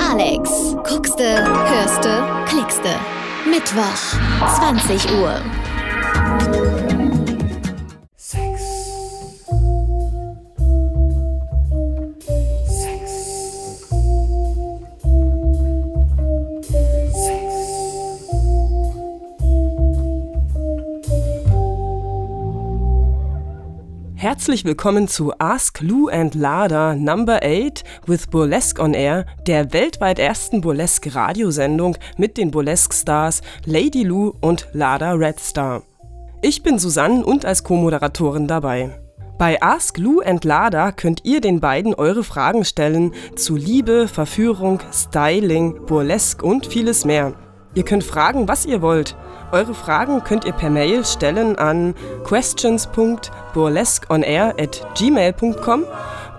Alex, guckste, hörste, klickste. Mittwoch, 20 Uhr. Herzlich willkommen zu Ask Lou and Lada Number 8 with Burlesque on Air, der weltweit ersten Burlesque-Radiosendung mit den Burlesque-Stars Lady Lou und Lada Redstar. Ich bin Susanne und als Co-Moderatorin dabei. Bei Ask Lou and Lada könnt ihr den beiden eure Fragen stellen zu Liebe, Verführung, Styling, Burlesque und vieles mehr. Ihr könnt fragen, was ihr wollt. Eure Fragen könnt ihr per Mail stellen an questions.burlesqueonair@gmail.com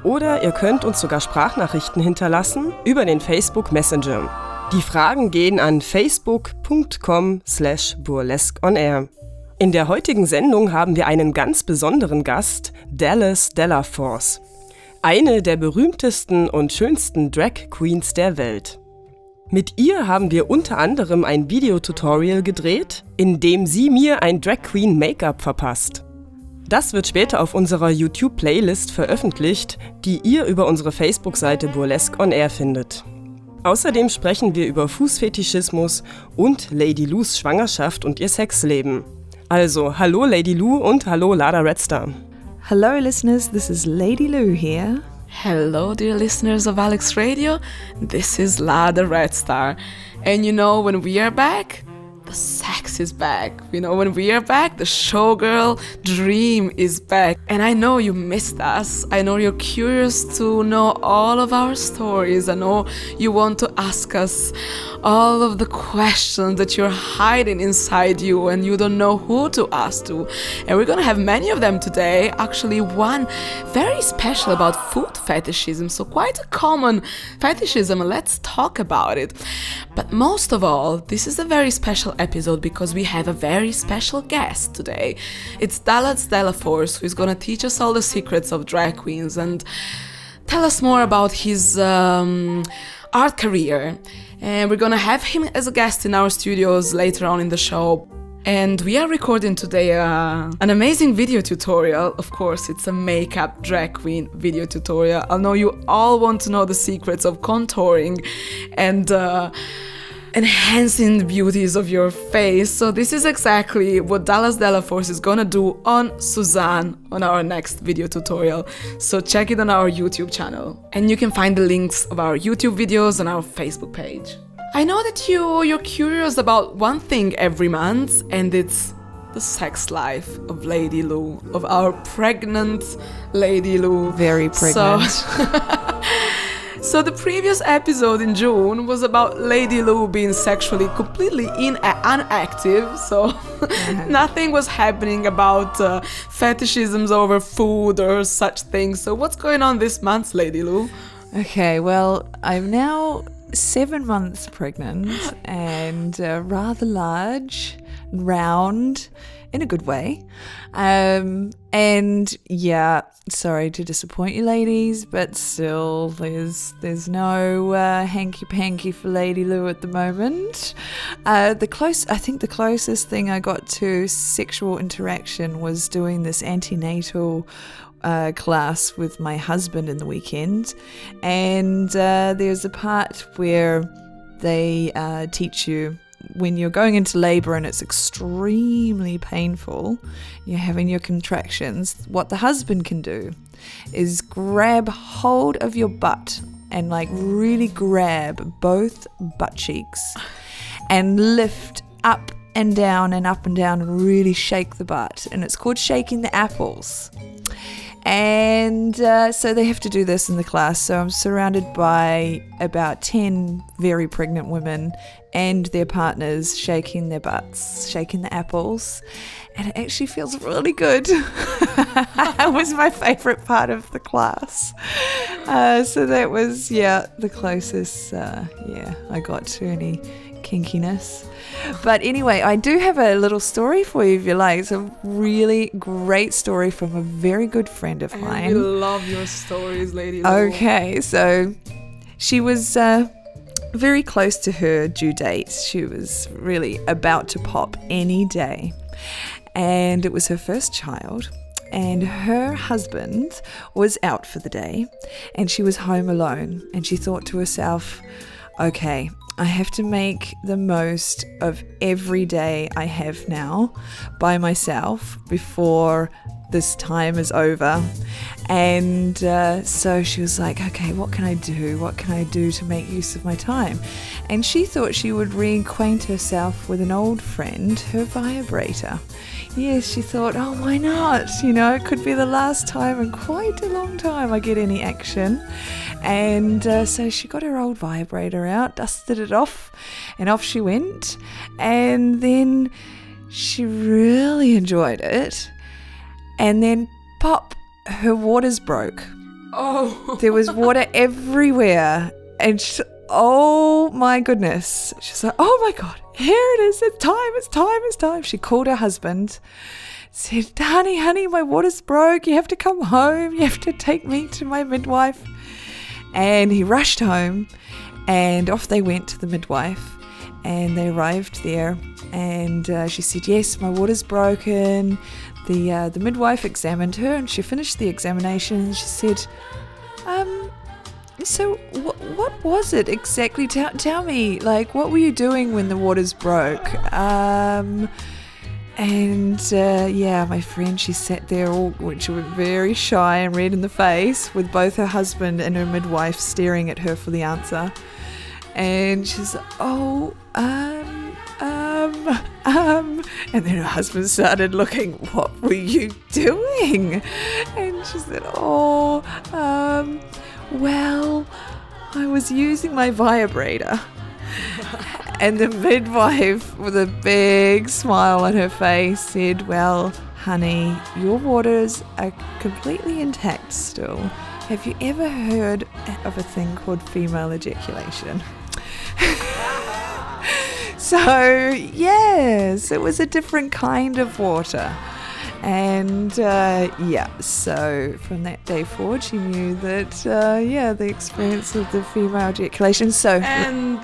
oder ihr könnt uns sogar Sprachnachrichten hinterlassen über den Facebook Messenger. Die Fragen gehen an facebook.com/burlesqueonair. In der heutigen Sendung haben wir einen ganz besonderen Gast, Dallas DeLaForce, eine der berühmtesten und schönsten Drag Queens der Welt. Mit ihr haben wir unter anderem ein Videotutorial gedreht, in dem sie mir ein Drag Queen Make-up verpasst. Das wird später auf unserer YouTube-Playlist veröffentlicht, die ihr über unsere Facebook-Seite Burlesque on Air findet. Außerdem sprechen wir über Fußfetischismus und Lady Lou's Schwangerschaft und ihr Sexleben. Also, hallo Lady Lou und hallo Lada Redstar. Hello listeners, this is Lady Lou here. Hello dear listeners of Alex Radio, this is Lada Redstar, and you know when we are back, the sex is back, you know when we are back, the showgirl dream is back, and I know you missed us, I know you're curious to know all of our stories, I know you want to ask us all of the questions that you're hiding inside you and you don't know who to ask to. And we're gonna have many of them today, actually one very special about food fetishism, so quite a common fetishism, let's talk about it. But most of all, this is a very special episode because we have a very special guest today. It's Dallas DeLaForce who's gonna teach us all the secrets of drag queens and tell us more about his art career. And we're gonna have him as a guest in our studios later on in the show. And we are recording today an amazing video tutorial. Of course, it's a makeup drag queen video tutorial. I know you all want to know the secrets of contouring and enhancing the beauties of your face. So this is exactly what Dallas DeLaForce is gonna do on Suzanne on our next video tutorial. So check it on our YouTube channel. And you can find the links of our YouTube videos on our Facebook page. I know that you're curious about one thing every month, and it's the sex life of Lady Lou, of our pregnant Lady Lou. Very pregnant. So the previous episode in June was about Lady Lou being sexually completely inactive, so nothing was happening about fetishisms over food or such things. So what's going on this month, Lady Lou? Okay, well, I'm now 7 months pregnant and rather large and round in a good way. And yeah, sorry to disappoint you ladies, but still there's no hanky-panky for Lady Lou at the moment. I think the closest thing I got to sexual interaction was doing this antenatal class with my husband in the weekend, and there's a part where they teach you when you're going into labor and it's extremely painful, you're having your contractions, what the husband can do is grab hold of your butt and like really grab both butt cheeks and lift up and down and up and down and really shake the butt, and it's called shaking the apples. And so they have to do this in the class. So I'm surrounded by about 10 very pregnant women and their partners shaking their butts, shaking the apples. And it actually feels really good. It was my favorite part of the class. So that was, yeah, the closest, I got to any kinkiness. But anyway, I do have a little story for you if you like. It's a really great story from a very good friend of mine. I love your stories, Lady Lou. Okay, so she was very close to her due date. She was really about to pop any day. And it was her first child, and her husband was out for the day, and she was home alone, and she thought to herself, okay, I have to make the most of every day I have now by myself before this time is over. And so she was like, okay, what can I do? What can I do to make use of my time? And she thought she would reacquaint herself with an old friend, her vibrator. Yes, she thought, oh, why not? You know, it could be the last time in quite a long time I get any action. And so she got her old vibrator out, dusted it off, and off she went. And then she really enjoyed it. And then pop, her waters broke. Oh. There was water everywhere. And she, oh my goodness. She's like, oh my God, here it is. It's time, it's time, it's time. She called her husband, said, honey, my water's broke. You have to come home. You have to take me to my midwife. And he rushed home, and off they went to the midwife. And they arrived there, and she said, yes, my water's broken. The midwife examined her, and she finished the examination, and she said, so what was it exactly? Tell me, like, what were you doing when the water's broke? And my friend, she sat there all, when she was very shy and red in the face, with both her husband and her midwife staring at her for the answer. And she's like, and then her husband started looking, what were you doing? And she said, well, I was using my vibrator. And the midwife, with a big smile on her face, said, well, honey, your waters are completely intact still. Have you ever heard of a thing called female ejaculation? So, yes, it was a different kind of water. And, so from that day forward, she knew that, the experience of the female ejaculation. So, and,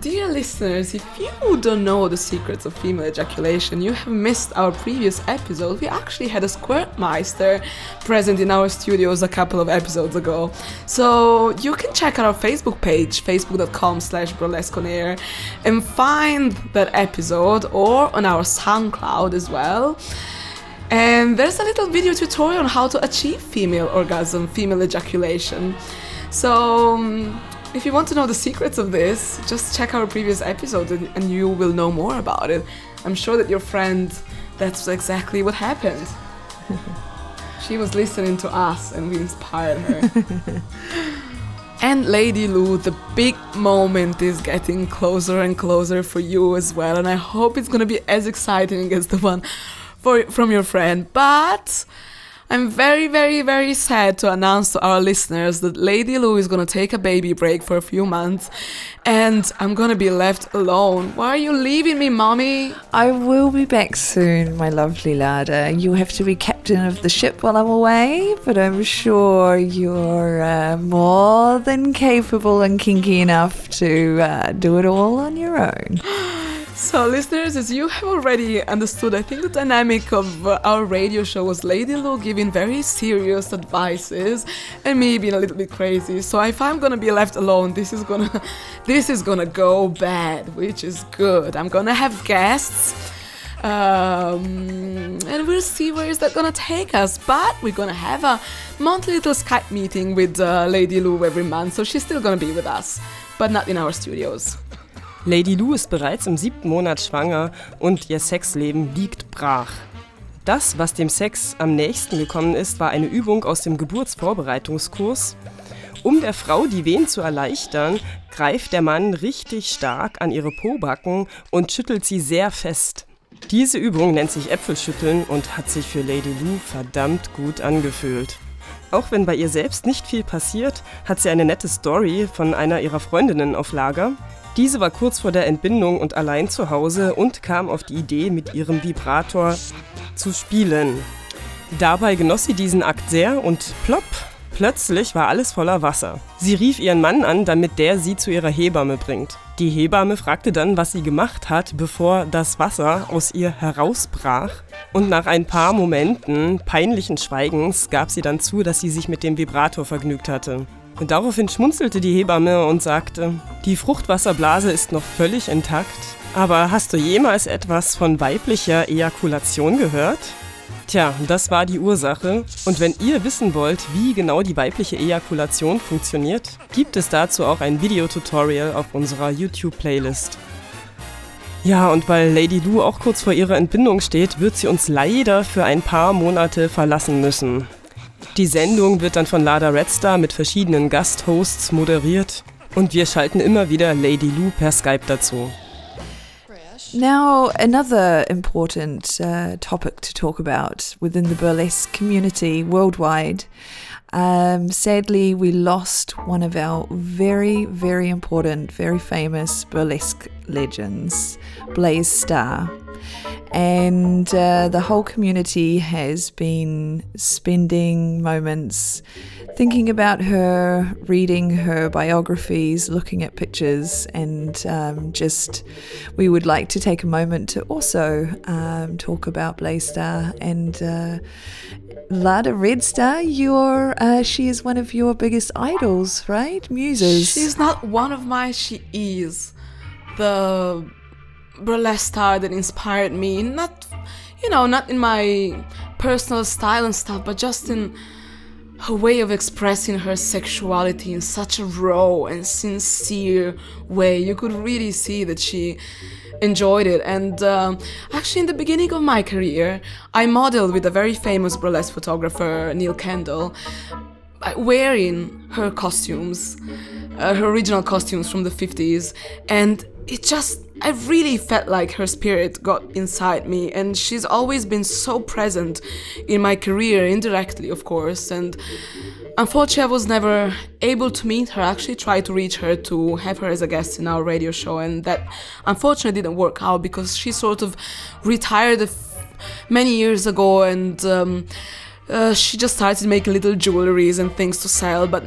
dear listeners, if you don't know the secrets of female ejaculation, you have missed our previous episode. We actually had a Squirtmeister present in our studios a couple of episodes ago. So you can check out our Facebook page, facebook.com/burlesqueonair, and find that episode, or on our SoundCloud as well. And there's a little video tutorial on how to achieve female orgasm, female ejaculation. So if you want to know the secrets of this, just check our previous episode and you will know more about it. I'm sure that your friend, that's exactly what happened. She was listening to us and we inspired her. And Lady Lou, the big moment is getting closer and closer for you as well. And I hope it's going to be as exciting as the one from your friend, but I'm very, very, very sad to announce to our listeners that Lady Lou is going to take a baby break for a few months, and I'm going to be left alone. Why are you leaving me, Mommy? I will be back soon, my lovely Lada. You have to be captain of the ship while I'm away, but I'm sure you're more than capable and kinky enough to do it all on your own. So, listeners, as you have already understood, I think the dynamic of our radio show was Lady Lou giving very serious advices and me being a little bit crazy. So, if I'm gonna be left alone, this is gonna go bad, which is good. I'm gonna have guests, and we'll see where is that gonna take us. But we're gonna have a monthly little Skype meeting with Lady Lou every month, so she's still gonna be with us, but not in our studios. Lady Lou ist bereits im 7. Monat schwanger und ihr Sexleben liegt brach. Das, was dem Sex am nächsten gekommen ist, war eine Übung aus dem Geburtsvorbereitungskurs. Um der Frau die Wehen zu erleichtern, greift der Mann richtig stark an ihre Pobacken und schüttelt sie sehr fest. Diese Übung nennt sich Äpfelschütteln und hat sich für Lady Lou verdammt gut angefühlt. Auch wenn bei ihr selbst nicht viel passiert, hat sie eine nette Story von einer ihrer Freundinnen auf Lager. Diese war kurz vor der Entbindung und allein zu Hause und kam auf die Idee, mit ihrem Vibrator zu spielen. Dabei genoss sie diesen Akt sehr und plopp, Plötzlich war alles voller Wasser. Sie rief ihren Mann an, damit der sie zu ihrer Hebamme bringt. Die Hebamme fragte dann, was sie gemacht hat, bevor das Wasser aus ihr herausbrach. Und nach ein paar Momenten peinlichen Schweigens gab sie dann zu, dass sie sich mit dem Vibrator vergnügt hatte. Und daraufhin schmunzelte die Hebamme und sagte, die Fruchtwasserblase ist noch völlig intakt, aber hast du jemals etwas von weiblicher Ejakulation gehört? Tja, das war die Ursache. Und wenn ihr wissen wollt, wie genau die weibliche Ejakulation funktioniert, gibt es dazu auch ein Videotutorial auf unserer YouTube-Playlist. Ja, und weil Lady Lou auch kurz vor ihrer Entbindung steht, wird sie uns leider für ein paar Monate verlassen müssen. Die Sendung wird dann von Lada Redstar mit verschiedenen Gasthosts moderiert und wir schalten immer wieder Lady Lou per Skype dazu. Now, another important topic to talk about within the burlesque community worldwide. Sadly, we lost one of our very, very important, very famous burlesque legends, Blaze Starr. And the whole community has been spending moments thinking about her, reading her biographies, looking at pictures, and we would like to take a moment to also talk about Blaze Starr and Lada Redstar. She is one of your biggest idols, right? Muses. She's not one of mine, she is the burlesque star that inspired me, not in my personal style and stuff, but just in her way of expressing her sexuality in such a raw and sincere way. You could really see that she enjoyed it. And actually, in the beginning of my career, I modeled with a very famous burlesque photographer, Neil Kendall, wearing her costumes, her original costumes from the 50s, and I really felt like her spirit got inside me, and she's always been so present in my career, indirectly, of course. And unfortunately, I was never able to meet her. I actually tried to reach her to have her as a guest in our radio show, and that unfortunately didn't work out because she sort of retired many years ago, and she just started making little jewelries and things to sell, but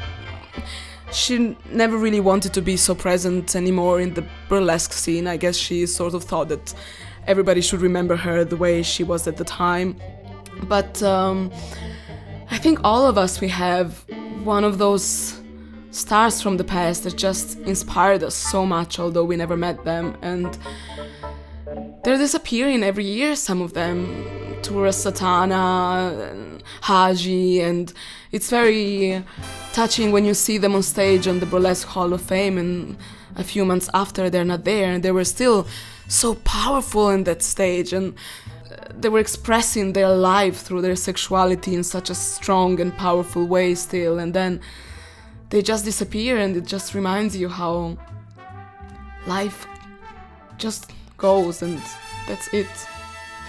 she never really wanted to be so present anymore in the burlesque scene. I guess she sort of thought that everybody should remember her the way she was at the time. But I think all of us, we have one of those stars from the past that just inspired us so much, although we never met them. And they're disappearing every year, some of them. Tura Satana, and Haji, and it's very touching when you see them on stage on the Burlesque Hall of Fame, and a few months after they're not there, and they were still so powerful in that stage, and they were expressing their life through their sexuality in such a strong and powerful way still, and then they just disappear, and it just reminds you how life just goes, and that's it.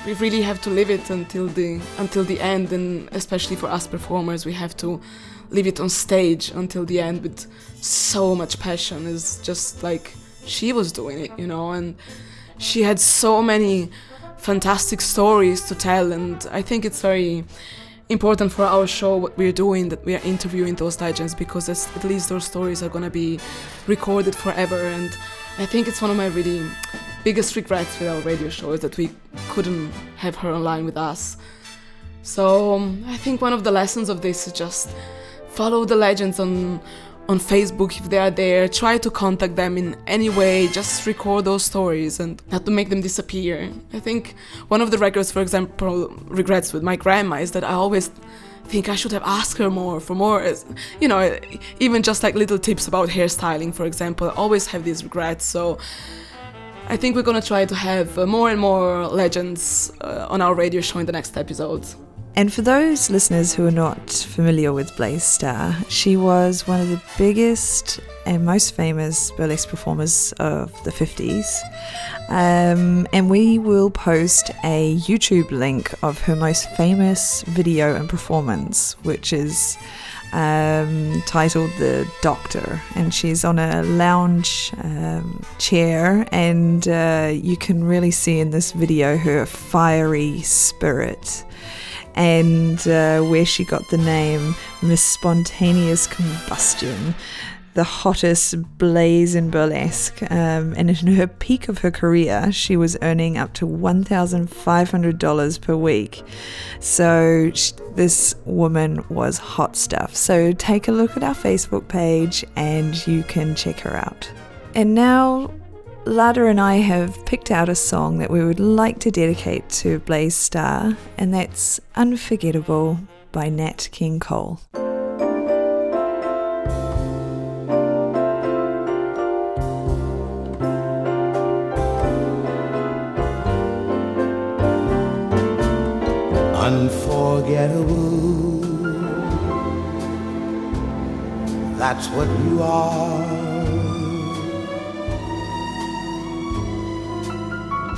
We really have to live it until the end, and especially for us performers, we have to live it on stage until the end with so much passion. It's just like she was doing it, and she had so many fantastic stories to tell, and I think it's very important for our show what we're doing, that we are interviewing those legends, because at least those stories are going to be recorded forever, and I think it's one of my really biggest regrets with our radio show is that we couldn't have her online with us. So I think one of the lessons of this is just follow the legends on Facebook if they are there, try to contact them in any way, just record those stories and not to make them disappear. I think one of the regrets with my grandma is that I always think I should have asked her more for more, even just like little tips about hairstyling, for example. I always have these regrets, so I think we're going to try to have more and more legends on our radio show in the next episodes. And for those listeners who are not familiar with Blaze Starr, she was one of the biggest and most famous burlesque performers of the 50s. And we will post a YouTube link of her most famous video and performance, which is titled The Doctor, and she's on a lounge chair, and you can really see in this video her fiery spirit and where she got the name Miss Spontaneous Combustion, the hottest blaze in burlesque, and in her peak of her career she was earning up to $1,500 per week. So this woman was hot stuff. So take a look at our Facebook page and you can check her out. And now Lada and I have picked out a song that we would like to dedicate to Blaze Starr, and that's Unforgettable by Nat King Cole. Unforgettable, that's what you are.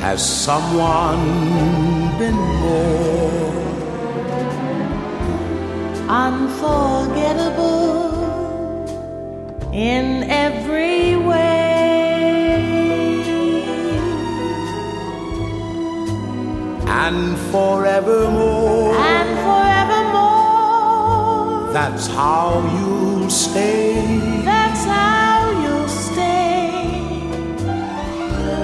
has someone been more unforgettable in every way and forevermore. That's how you'll stay. That's how you'll stay.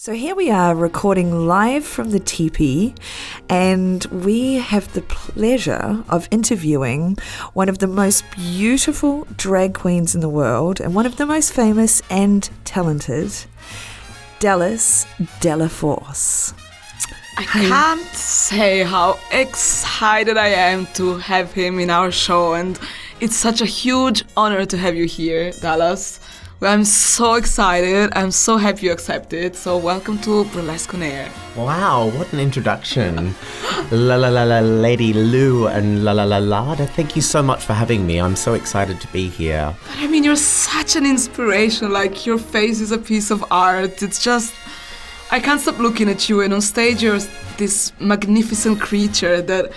So here we are recording live from the teepee, and we have the pleasure of interviewing one of the most beautiful drag queens in the world and one of the most famous and talented, Dallas DeLaForce. I can't say how excited I am to have him in our show, and it's such a huge honor to have you here, Dallas. Well, I'm so excited. I'm so happy you accepted. So welcome to Burlesque on Air. Wow, what an introduction. Lady Lou and Lada, thank you so much for having me. I'm so excited to be here. But I mean, you're such an inspiration. Like, your face is a piece of art. It's just, I can't stop looking at you. And on stage, you're this magnificent creature that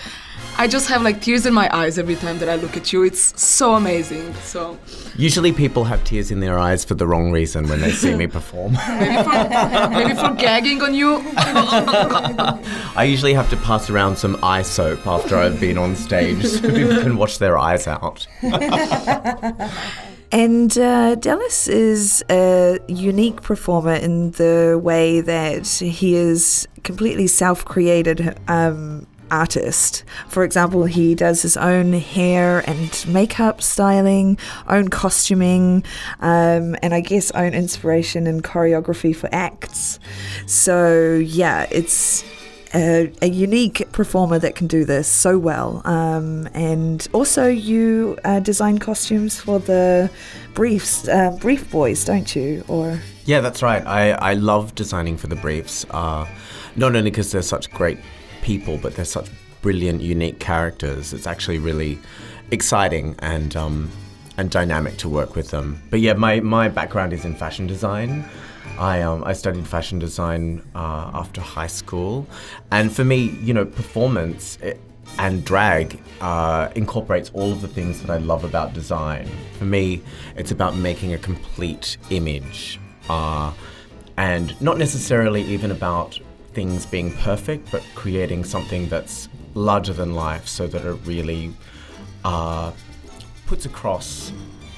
I just have like tears in my eyes every time that I look at you. It's so amazing. So usually people have tears in their eyes for the wrong reason when they see me perform. maybe for gagging on you. I usually have to pass around some eye soap after I've been on stage so people can wash their eyes out. And Dallas is a unique performer in the way that he is completely self-created artist. For example, he does his own hair and makeup styling, own costuming, and I guess own inspiration and choreography for acts. So yeah, it's a unique performer that can do this so well. And also you design costumes for the Briefs, Brief Boys, don't you? Or yeah, that's right. I love designing for the Briefs, not only because they're such great people, but they're such brilliant, unique characters. It's actually really exciting and dynamic to work with them. But yeah, my background is in fashion design. I studied fashion design after high school, and for me, you know, performance and drag incorporates all of the things that I love about design. For me, it's about making a complete image, and not necessarily even about things being perfect, but creating something that's larger than life, so that it really puts across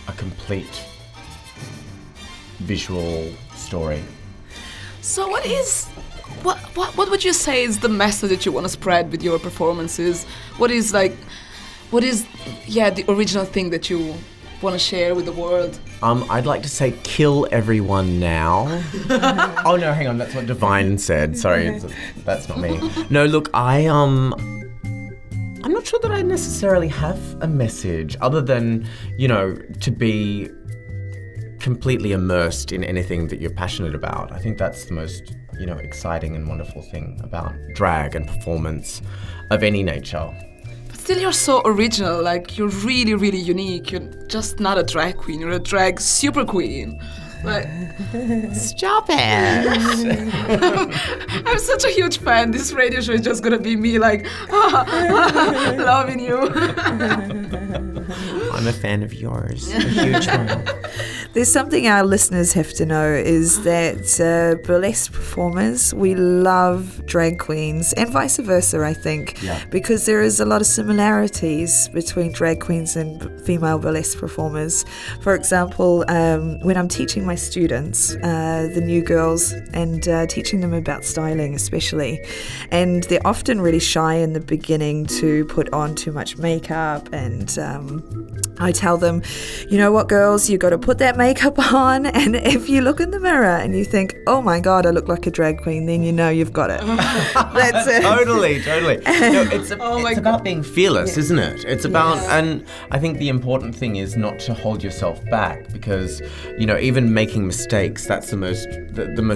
a complete visual story. So what would you say is the message that you want to spread with your performances? What is the original thing that you want to share with the world? I'd like to say kill everyone now. Oh no, hang on, that's what Divine said. Sorry, that's not me. No, look, I'm not sure that I necessarily have a message other than, you know, to be completely immersed in anything that you're passionate about. I think that's the most, you know, exciting and wonderful thing about drag and performance of any nature. But still, you're so original, like you're really, really unique. You're just not a drag queen, you're a drag super queen. Like, stop it. I'm such a huge fan. This radio show is just gonna be me like loving you. I'm a fan of yours, a huge one. There's something our listeners have to know is that burlesque performers, we love drag queens and vice versa, I think, yeah, because there is a lot of similarities between drag queens and female burlesque performers. For example, when I'm teaching my students, the new girls, and teaching them about styling especially, and they're often really shy in the beginning to put on too much makeup, and I tell them, you know what, girls, you got to put that makeup on, and if you look in the mirror and you think, oh my god, I look like a drag queen, then you know you've got it. That's it. Totally. No, it's about being fearless, yeah, isn't it? It's about, yes, and I think the important thing is not to hold yourself back, because, you know, even making mistakes, that's the most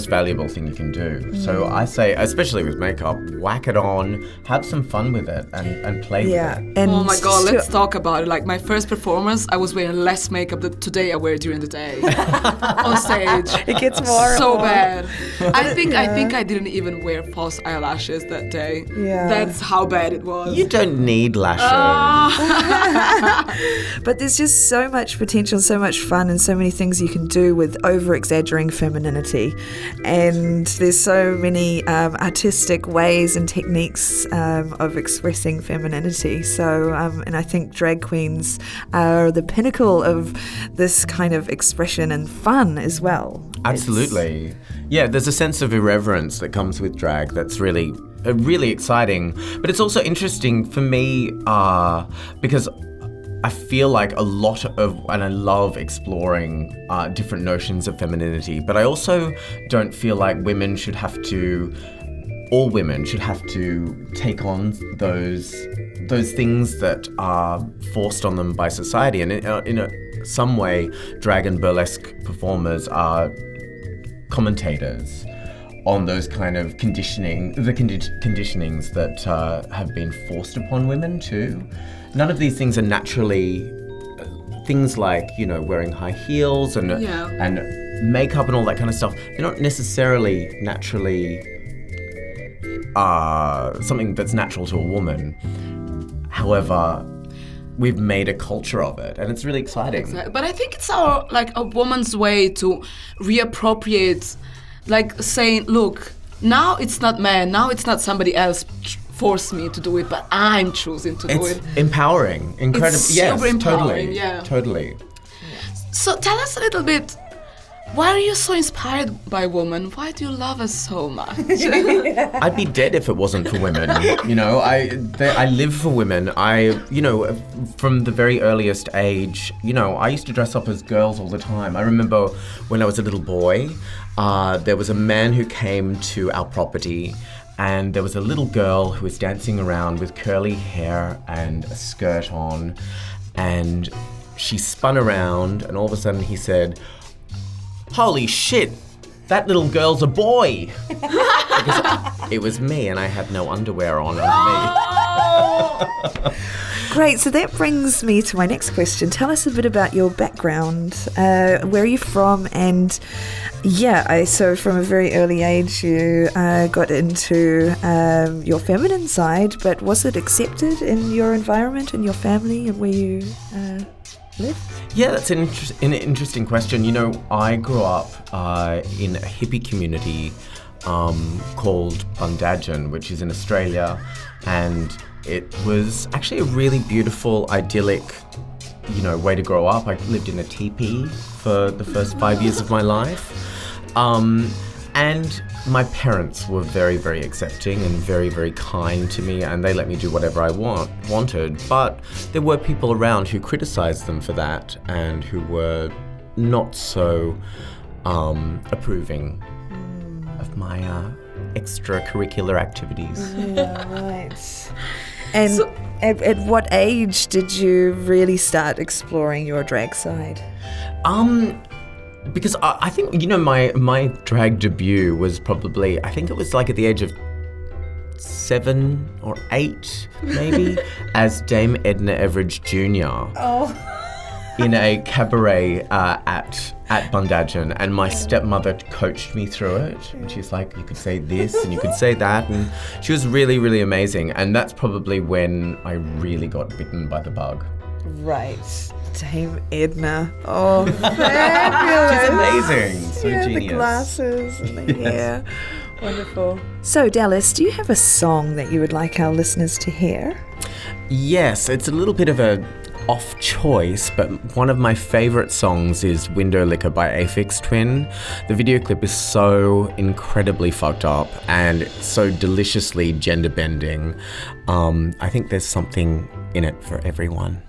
valuable thing you can do. Mm. So I say, especially with makeup, whack it on, have some fun with it, and play with it. And oh my god, let's talk about it. Like my first performance, I was wearing less makeup than today I wear during the day on stage. It gets more so more bad. I think I didn't even wear false eyelashes that day. Yeah. That's how bad it was. You don't need lashes. But there's just so much potential, so much fun, and so many things you can do with over-exaggerating femininity. And there's so many artistic ways and techniques of expressing femininity. So, and I think drag queens are the pinnacle of this kind of expression and fun as well. Absolutely. Yeah, there's a sense of irreverence that comes with drag that's really exciting. But it's also interesting for me because I feel like I love exploring different notions of femininity, but I also don't feel like all women should have to take on those things that are forced on them by society. And in some way, drag and burlesque performers are commentators on those kind of conditionings that have been forced upon women too. None of these things are naturally things like, you know, wearing high heels and makeup and all that kind of stuff. They're not necessarily naturally something that's natural to a woman. However, we've made a culture of it, and it's really exciting. Exactly. But I think it's our, like, a woman's way to reappropriate, like, saying, look, now it's not man, now it's not somebody else forced me to do it, but I'm choosing to do it. It's empowering, incredible. It's yes, super empowering, totally, yeah. Totally. Yeah. So tell us a little bit, why are you so inspired by women? Why do you love us so much? I'd be dead if it wasn't for women. You know, I live for women. You know, from the very earliest age, you know, I used to dress up as girls all the time. I remember when I was a little boy, there was a man who came to our property, and there was a little girl who was dancing around with curly hair and a skirt on, and she spun around, and all of a sudden he said, "Holy shit, that little girl's a boy!" Because it was me and I had no underwear on. It was me. Great, so that brings me to my next question. Tell us a bit about your background. Where are you from? And yeah, so from a very early age you got into your feminine side, but was it accepted in your environment, in your family, and where you live? Yeah, that's an interesting question. You know, I grew up in a hippie community called Bundagen, which is in Australia, and it was actually a really beautiful, idyllic, you know, way to grow up. I lived in a teepee for the first 5 years of my life. And my parents were very, very accepting and very, very kind to me, and they let me do whatever I wanted. But there were people around who criticised them for that and who were not so approving of my extracurricular activities. Yeah, right. And so, at what age did you really start exploring your drag side? Because I think, you know, my drag debut was probably, I think it was like at the age of 7 or 8, maybe, as Dame Edna Everage Jr. Oh. In a cabaret at Bundagen, and my stepmother coached me through it. And she's like, you could say this and you could say that. And she was really, really amazing. And that's probably when I really got bitten by the bug. Right. Dame Edna. Oh, fabulous. She's amazing. So yeah, genius. The glasses and the hair. Wonderful. So, Dallas, do you have a song that you would like our listeners to hear? Yes, it's a little bit of a off choice, but one of my favourite songs is Windowlicker by Aphex Twin. The video clip is so incredibly fucked up and so deliciously gender bending. I think there's something in it for everyone.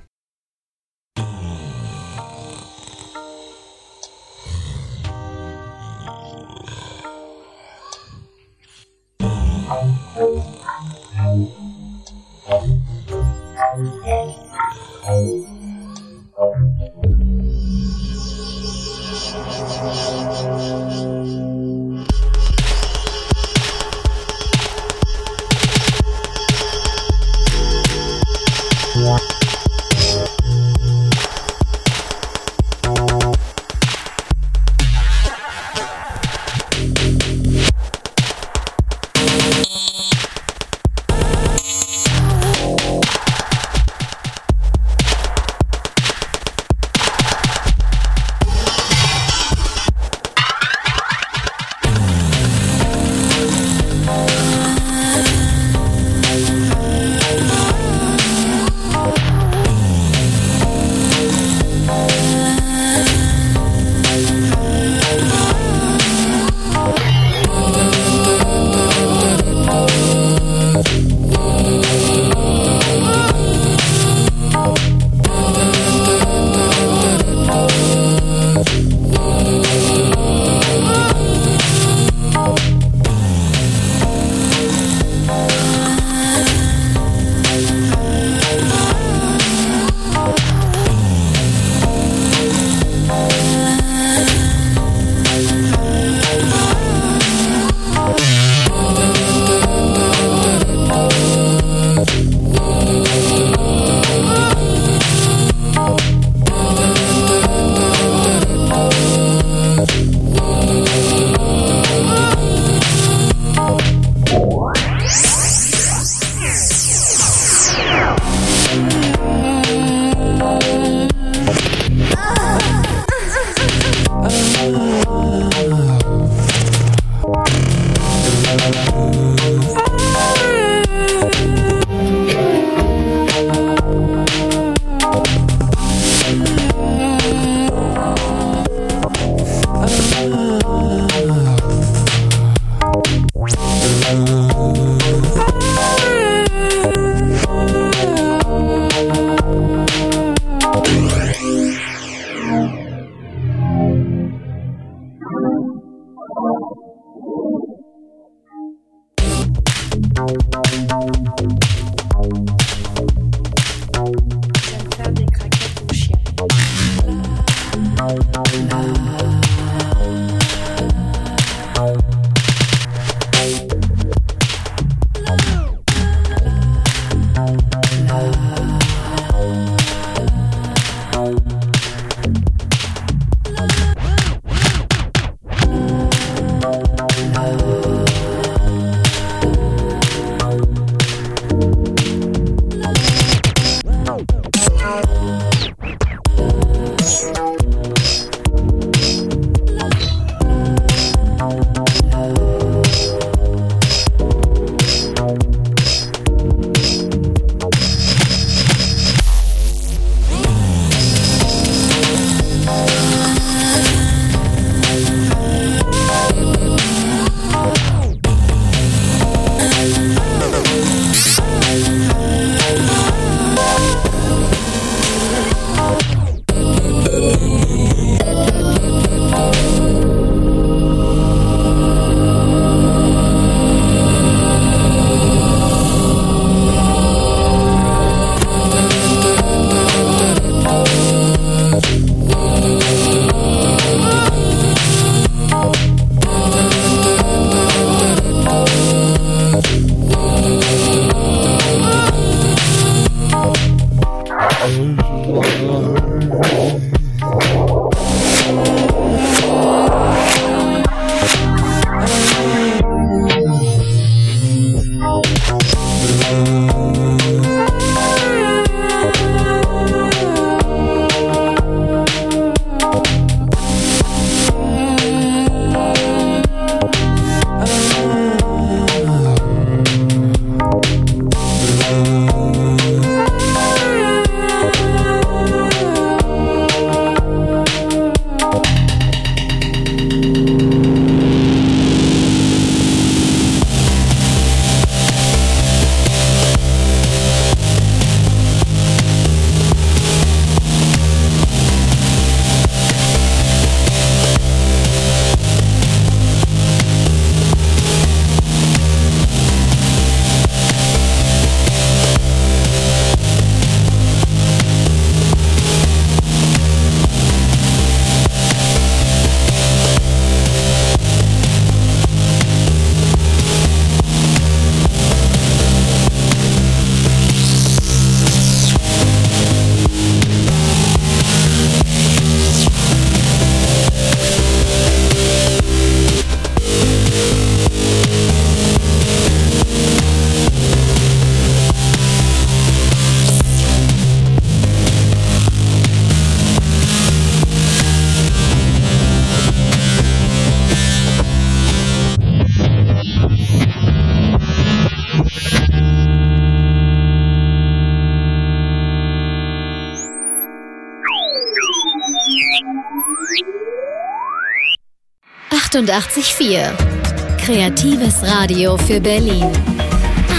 88.4 Kreatives Radio für Berlin.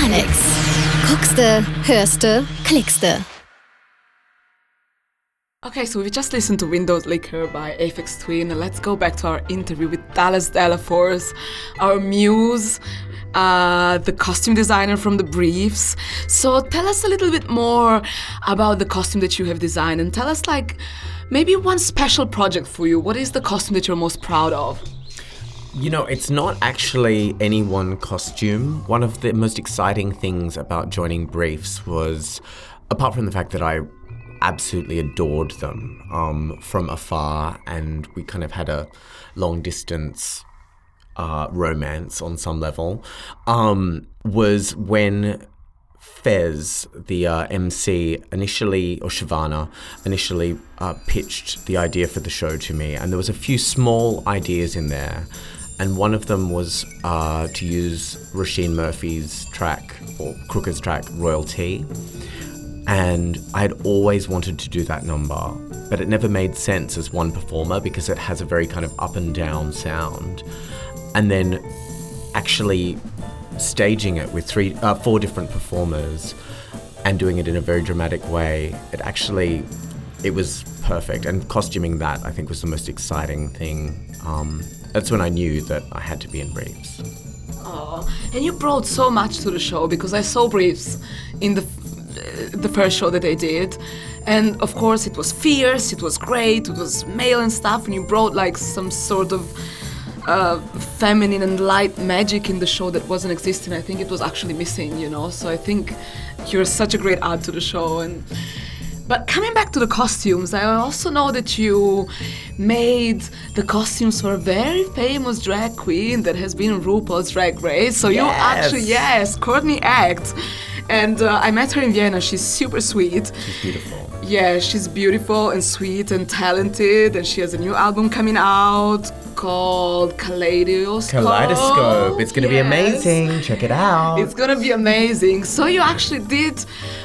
Alex, guckste, hörste, klickste. Okay, so we just listened to Windowlicker by Aphex Twin. Let's go back to our interview with Dallas DeLaForce, our muse, the costume designer from the Briefs. So tell us a little bit more about the costume that you have designed, and tell us, like, maybe one special project for you. What is the costume that you're most proud of? You know, it's not actually any one costume. One of the most exciting things about joining Briefs was, apart from the fact that I absolutely adored them from afar, and we kind of had a long-distance romance on some level, was when Fez, the MC, initially, or Shyvana, pitched the idea for the show to me. And there was a few small ideas in there. And one of them was to use Rasheen Murphy's track, or Crooker's track, Royalty. And I had always wanted to do that number, but it never made sense as one performer because it has a very kind of up and down sound. And then actually staging it with four different performers and doing it in a very dramatic way, it was perfect. And costuming that, I think, was the most exciting thing. That's when I knew that I had to be in Briefs. Oh, and you brought so much to the show, because I saw Briefs in the first show that they did, and of course it was fierce, it was great, it was male and stuff, and you brought like some sort of feminine and light magic in the show that wasn't existing. I think it was actually missing, you know, so I think you're such a great add to the show. But coming back to the costumes, I also know that you made the costumes for a very famous drag queen that has been in RuPaul's Drag Race. So yes. You actually, yes, Courtney Act. And I met her in Vienna. She's super sweet. She's beautiful. Yeah, she's beautiful and sweet and talented. And she has a new album coming out called Kaleidoscope. Kaleidoscope. It's going to be amazing. Check it out. It's going to be amazing. So you actually did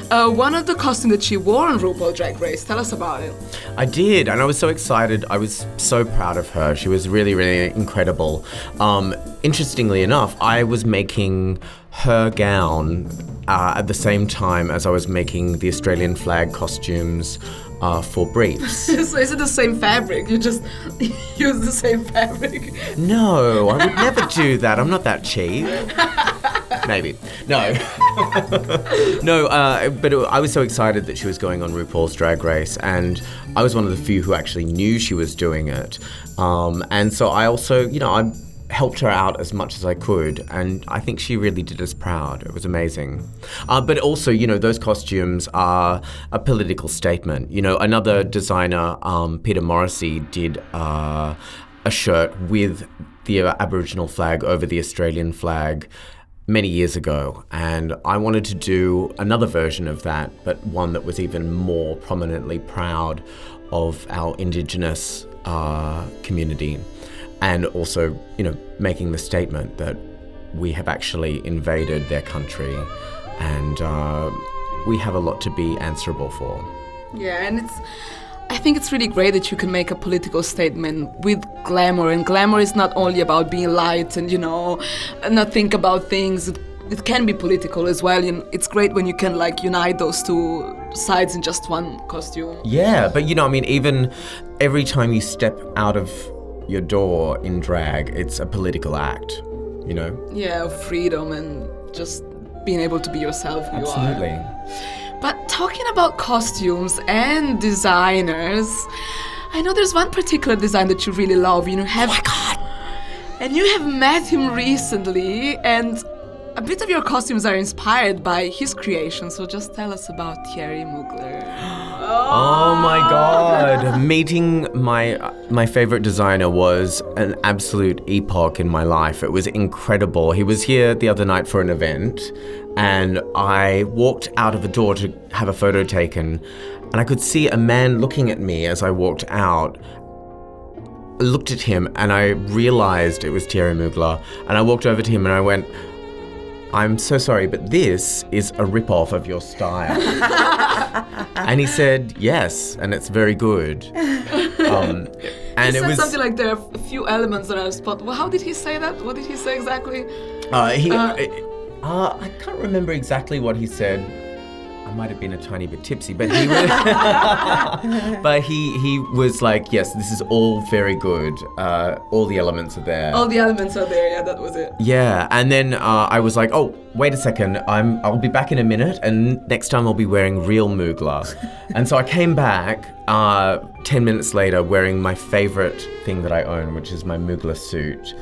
one of the costumes that she wore on RuPaul's Drag Race. Tell us about it. I did, and I was so excited. I was so proud of her. She was really, really incredible. Interestingly enough, I was making her gown at the same time as I was making the Australian flag costumes for Briefs. So is it the same fabric? You just use the same fabric? No, I would never do that. I'm not that cheap. Maybe. No. No, but I was so excited that she was going on RuPaul's Drag Race, and I was one of the few who actually knew she was doing it. And so I also, you know, I helped her out as much as I could, and I think she really did us proud. It was amazing. But also, you know, those costumes are a political statement. You know, another designer, Peter Morrissey, did a shirt with the Aboriginal flag over the Australian flag many years ago, and I wanted to do another version of that, but one that was even more prominently proud of our Indigenous community. And also, you know, making the statement that we have actually invaded their country, and we have a lot to be answerable for. Yeah, and I think it's really great that you can make a political statement with glamour. And glamour is not only about being light and, you know, not think about things. It can be political as well, and it's great when you can like unite those two sides in just one costume. Yeah, but you know, I mean, even every time you step out of your door in drag, it's a political act, you know? Yeah, freedom and just being able to be yourself who you are. Absolutely. But talking about costumes and designers, I know there's one particular design that you really love. You know, oh my God! And you have met him recently, and a bit of your costumes are inspired by his creation, so just tell us about Thierry Mugler. Oh my God! Meeting my favorite designer was an absolute epoch in my life. It was incredible. He was here the other night for an event, and I walked out of the door to have a photo taken, and I could see a man looking at me as I walked out. I looked at him, and I realized it was Thierry Mugler, and I walked over to him, and I went, "I'm so sorry, but this is a rip-off of your style." And he said, "Yes, and it's very good." And he said it was something like, "There are a few elements that are spot." Well, how did he say that? What did he say exactly? I can't remember exactly what he said. I might have been a tiny bit tipsy, but he was, but he was like, "Yes, this is all very good. All the elements are there." All the elements are there. Yeah, that was it. Yeah, and then I was like, "Oh, wait a second. I'll be back in a minute, and next time I'll be wearing real Mugler." And so I came back 10 minutes later wearing my favorite thing that I own, which is my Mugler suit.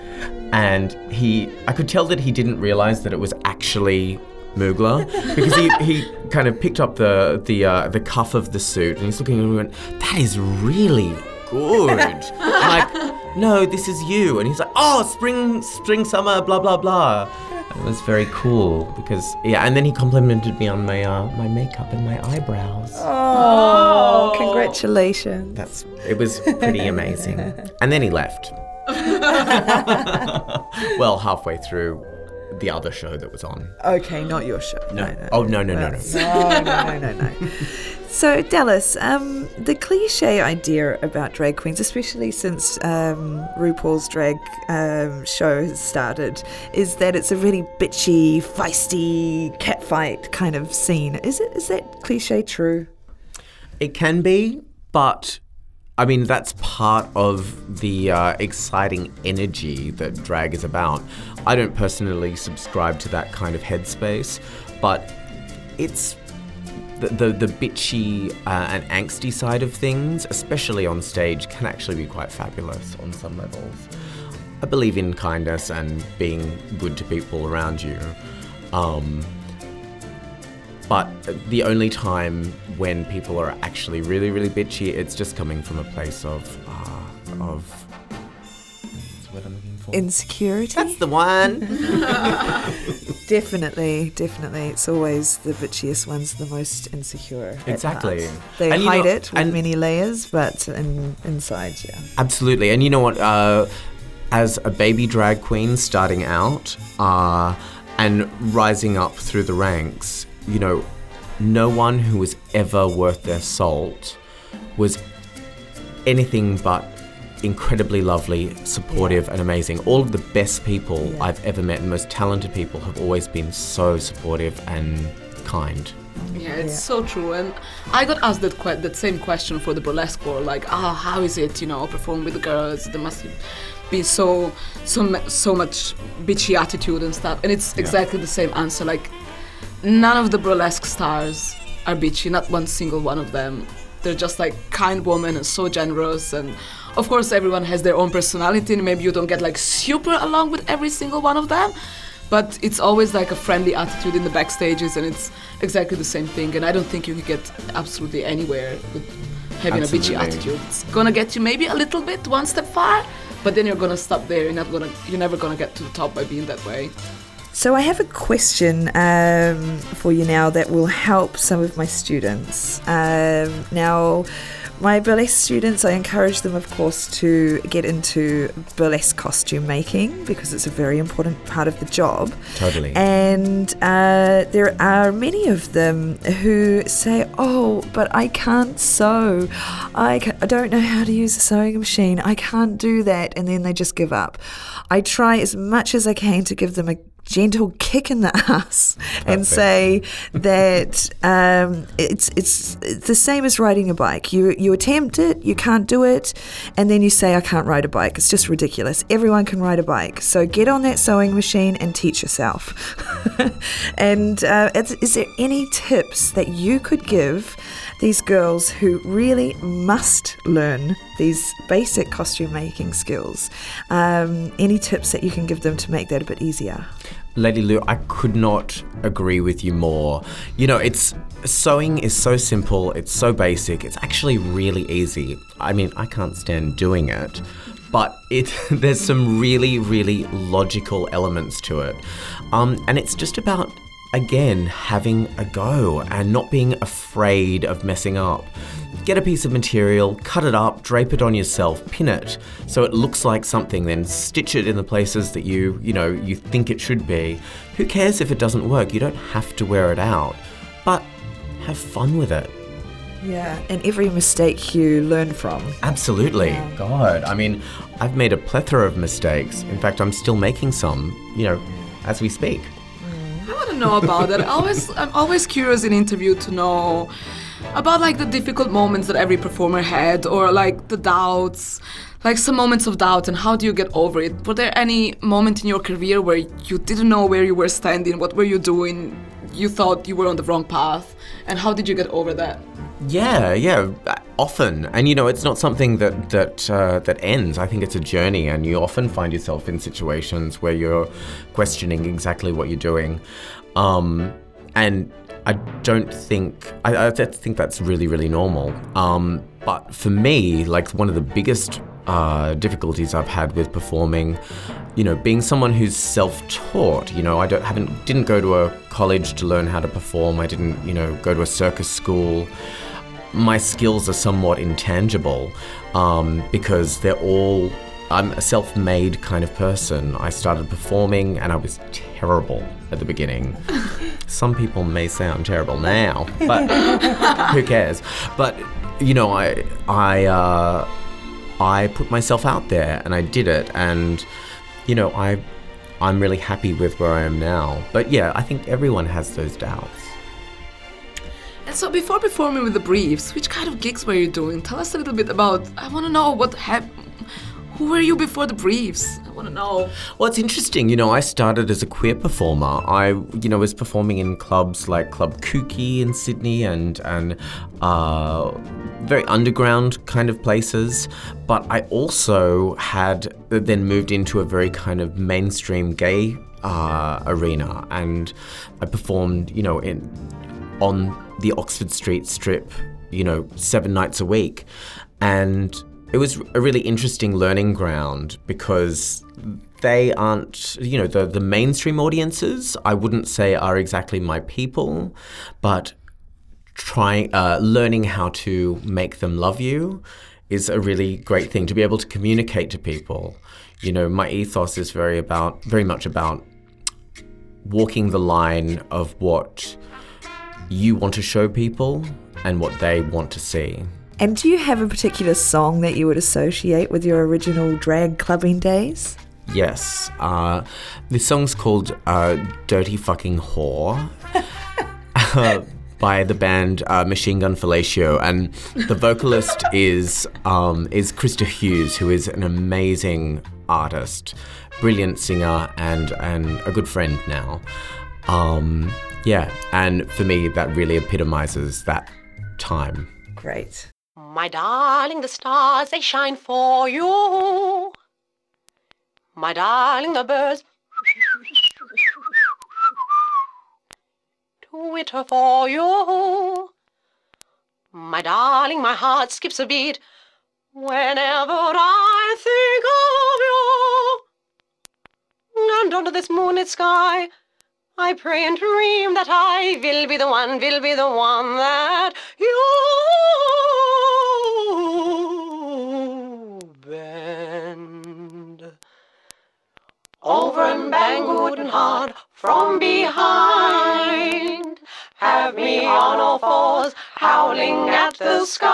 And I could tell that he didn't realize that it was actually Mugler, because he kind of picked up the cuff of the suit, and he's looking at me and went, "That is really good." I'm like, "No, this is you." And he's like, "Oh, spring, summer, blah, blah, blah." And it was very cool because, yeah, and then he complimented me on my my makeup and my eyebrows. Oh, congratulations. It was pretty amazing. And then he left. Well, halfway through the other show that was on. Okay, not your show. No. No. Oh, no. So Dallas, the cliche idea about drag queens, especially since RuPaul's drag show has started, is that it's a really bitchy, feisty, catfight kind of scene. Is that cliche true? It can be, but I mean, that's part of the exciting energy that drag is about. I don't personally subscribe to that kind of headspace, but it's the bitchy and angsty side of things, especially on stage, can actually be quite fabulous on some levels. I believe in kindness and being good to people around you. But the only time when people are actually really, really bitchy, it's just coming from a place of what's what I'm looking for? Insecurity? That's the one! Definitely. It's always the bitchiest ones, the most insecure. Exactly. They and hide it with many layers, but inside, yeah. Absolutely. And you know what? As a baby drag queen starting out and rising up through the ranks, you know, no one who was ever worth their salt was anything but incredibly lovely, supportive, and amazing. All of the best people I've ever met, and most talented people, have always been so supportive and kind. Yeah, it's so true. And I got asked that same question for the burlesque world, like, how is it, you know, perform with the girls? There must be so much bitchy attitude and stuff. And it's exactly the same answer. Like, none of the burlesque stars are bitchy, not one single one of them. They're just like kind women and so generous, and of course everyone has their own personality and maybe you don't get like super along with every single one of them, but it's always like a friendly attitude in the backstages, and it's exactly the same thing. And I don't think you can get absolutely anywhere with having a bitchy attitude. It's gonna get you maybe a little bit, one step far, but then you're gonna stop there. You're never gonna get to the top by being that way. So I have a question for you now that will help some of my students. Now, my burlesque students, I encourage them, of course, to get into burlesque costume making because it's a very important part of the job. Totally. And there are many of them who say, oh, but I can't sew. I don't know how to use a sewing machine. I can't do that. And then they just give up. I try as much as I can to give them a gentle kick in the ass and say that it's the same as riding a bike. You attempt it, you can't do it, and then you say, I can't ride a bike. It's just ridiculous. Everyone can ride a bike. So get on that sewing machine and teach yourself. And is there any tips that you could give these girls who really must learn these basic costume making skills? Any tips that you can give them to make that a bit easier? Lady Lou, I could not agree with you more. You know, sewing is so simple, it's so basic, it's actually really easy. I mean, I can't stand doing it, but there's some really, really logical elements to it. And it's just about, again, having a go and not being afraid of messing up. Get a piece of material, cut it up, drape it on yourself, pin it so it looks like something, then stitch it in the places that you think it should be. Who cares if it doesn't work? You don't have to wear it out, but have fun with it. Yeah, and every mistake you learn from. Absolutely. Yeah. God, I mean, I've made a plethora of mistakes. In fact, I'm still making some, you know, as we speak. I want to know about that. I'm always curious in interview to know about like the difficult moments that every performer had, or like the doubts, like some moments of doubt, and how do you get over it? Were there any moment in your career where you didn't know where you were standing, what were you doing, you thought you were on the wrong path, and how did you get over that? Yeah, often. And you know, it's not something that ends. I think it's a journey, and you often find yourself in situations where you're questioning exactly what you're doing. And I think that's really, really normal. But for me, like one of the biggest difficulties I've had with performing, you know, being someone who's self-taught, you know, I didn't go to a college to learn how to perform. I didn't, you know, go to a circus school. My skills are somewhat intangible because they're all I'm a self-made kind of person. I started performing and I was terrible at the beginning. Some people may say I'm terrible now, but who cares? But, you know, I put myself out there and I did it, and, you know, I'm really happy with where I am now. But yeah, I think everyone has those doubts. And so before performing with the Briefs, which kind of gigs were you doing? Tell us a little bit about, I want to know what happened. Who were you before the Briefs? I want to know. Well, it's interesting. You know, I started as a queer performer. I was performing in clubs like Club Kooky in Sydney and very underground kind of places. But I also had then moved into a very kind of mainstream gay arena. And I performed, you know, on the Oxford Street strip, you know, 7 nights a week. And it was a really interesting learning ground because they aren't, you know, the mainstream audiences, I wouldn't say are exactly my people, but learning how to make them love you is a really great thing, to be able to communicate to people. You know, my ethos is very much about walking the line of what you want to show people and what they want to see. And do you have a particular song that you would associate with your original drag clubbing days? Yes. This song's called Dirty Fucking Whore by the band Machine Gun Fellatio. And the vocalist is Krista Hughes, who is an amazing artist, brilliant singer, and a good friend now. And for me, that really epitomizes that time. Great. My darling, the stars, they shine for you. My darling, the birds twitter for you. My darling, my heart skips a beat whenever I think of you. And under this moonlit sky, I pray and dream that I will be the one that you bend over and bang good and hard from behind. Have me on all fours, howling at the sky.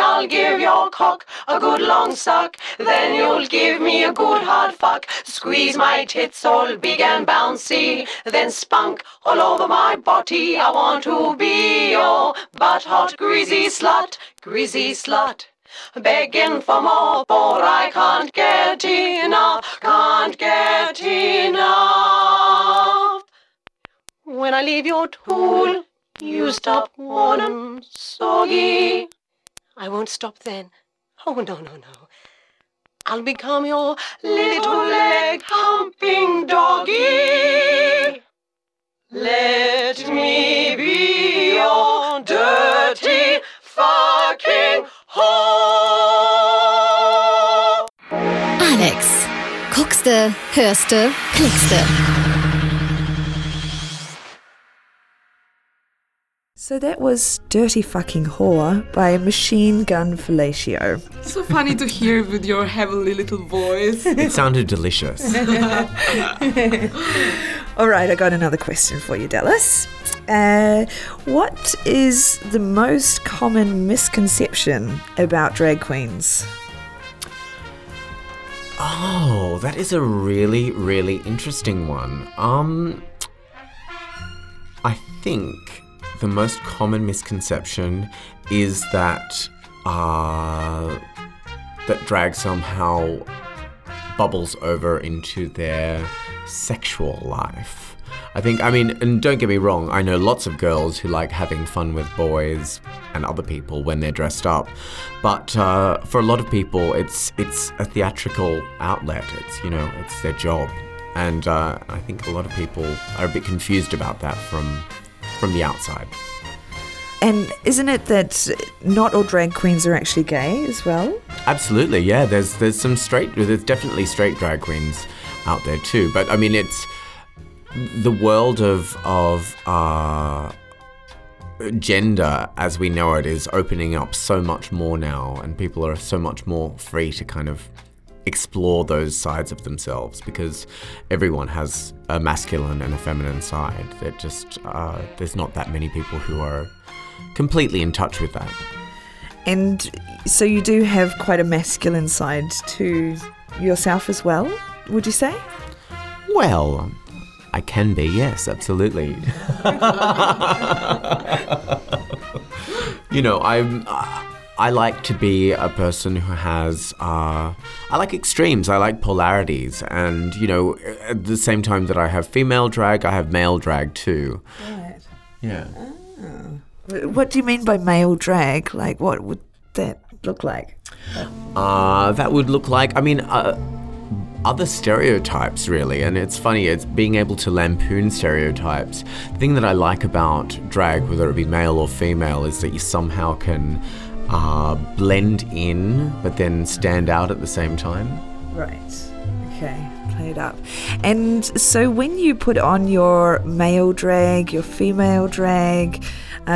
I'll give your cock a good long suck, then you'll give me a good hard fuck. Squeeze my tits all big and bouncy, then spunk all over my body. I want to be your butt-hot greasy slut, begging for more, for I can't get enough. When I leave your tool, you stop warm and soggy. I won't stop then. Oh, no. I'll become your little leg humping doggy. Let me be your dirty fucking whore. Alex, guckste, hörste, klickste. So that was Dirty Fucking Whore by Machine Gun Fellatio. So funny to hear with your heavenly little voice. It sounded delicious. All right, I got another question for you, Dallas. What is the most common misconception about drag queens? Oh, that is a really, really interesting one. I think the most common misconception is that that drag somehow bubbles over into their sexual life. And don't get me wrong, I know lots of girls who like having fun with boys and other people when they're dressed up, but for a lot of people, it's a theatrical outlet. It's their job, and I think a lot of people are a bit confused about that from the outside. And isn't it that not all drag queens are actually gay as well? Absolutely, yeah. There's definitely straight drag queens out there too. But it's the world of gender as we know it is opening up so much more now, and people are so much more free to kind of explore those sides of themselves, because everyone has a masculine and a feminine side. That just there's not that many people who are completely in touch with that. And so you do have quite a masculine side to yourself as well, would you say? Well, I can be, yes, absolutely. You know, I like to be a person who has, I like extremes, I like polarities. And, you know, at the same time that I have female drag, I have male drag too. Right. Yeah. Oh. What do you mean by male drag? Like, what would that look like? That would look like, I mean, other stereotypes, really. And it's funny, it's being able to lampoon stereotypes. The thing that I like about drag, whether it be male or female, is that you somehow can blend in, but then stand out at the same time. Right. Okay. Play it up. And so when you put on your male drag, your female drag,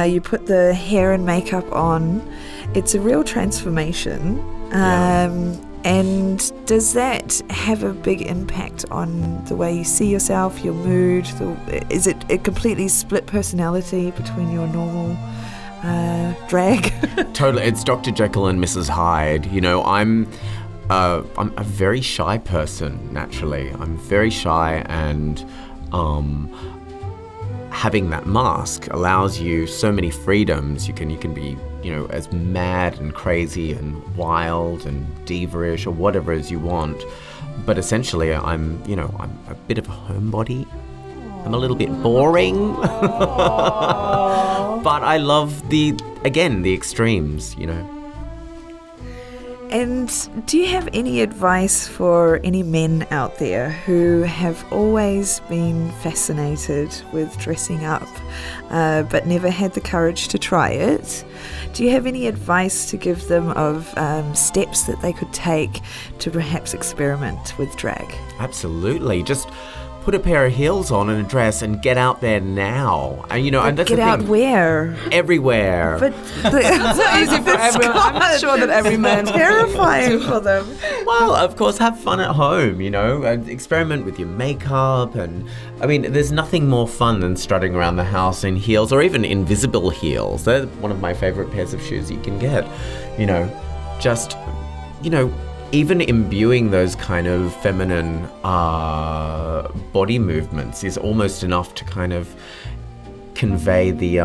you put the hair and makeup on, it's a real transformation. Yeah. And does that have a big impact on the way you see yourself, your mood? Is it a completely split personality between your normal drag? Totally. It's Dr. Jekyll and Mrs. Hyde. You know, I'm a very shy person, naturally. I'm very shy, and having that mask allows you so many freedoms. You can be, you know, as mad and crazy and wild and diva-ish or whatever as you want. But essentially, I'm a bit of a homebody. I'm a little bit boring. But I love the extremes, you know. And do you have any advice for any men out there who have always been fascinated with dressing up, but never had the courage to try it? Do you have any advice to give them of steps that they could take to perhaps experiment with drag? Absolutely. Just put a pair of heels on and a dress and get out there now. And you know, and that's the thing. Get out where? Everywhere. But it's so easy for everyone. I'm not sure that every man's terrifying for them. Well, of course, have fun at home, you know, and experiment with your makeup. And I mean, there's nothing more fun than strutting around the house in heels, or even invisible heels. They're one of my favorite pairs of shoes you can get. You know, just, you know, even imbuing those kind of feminine body movements is almost enough to kind of convey the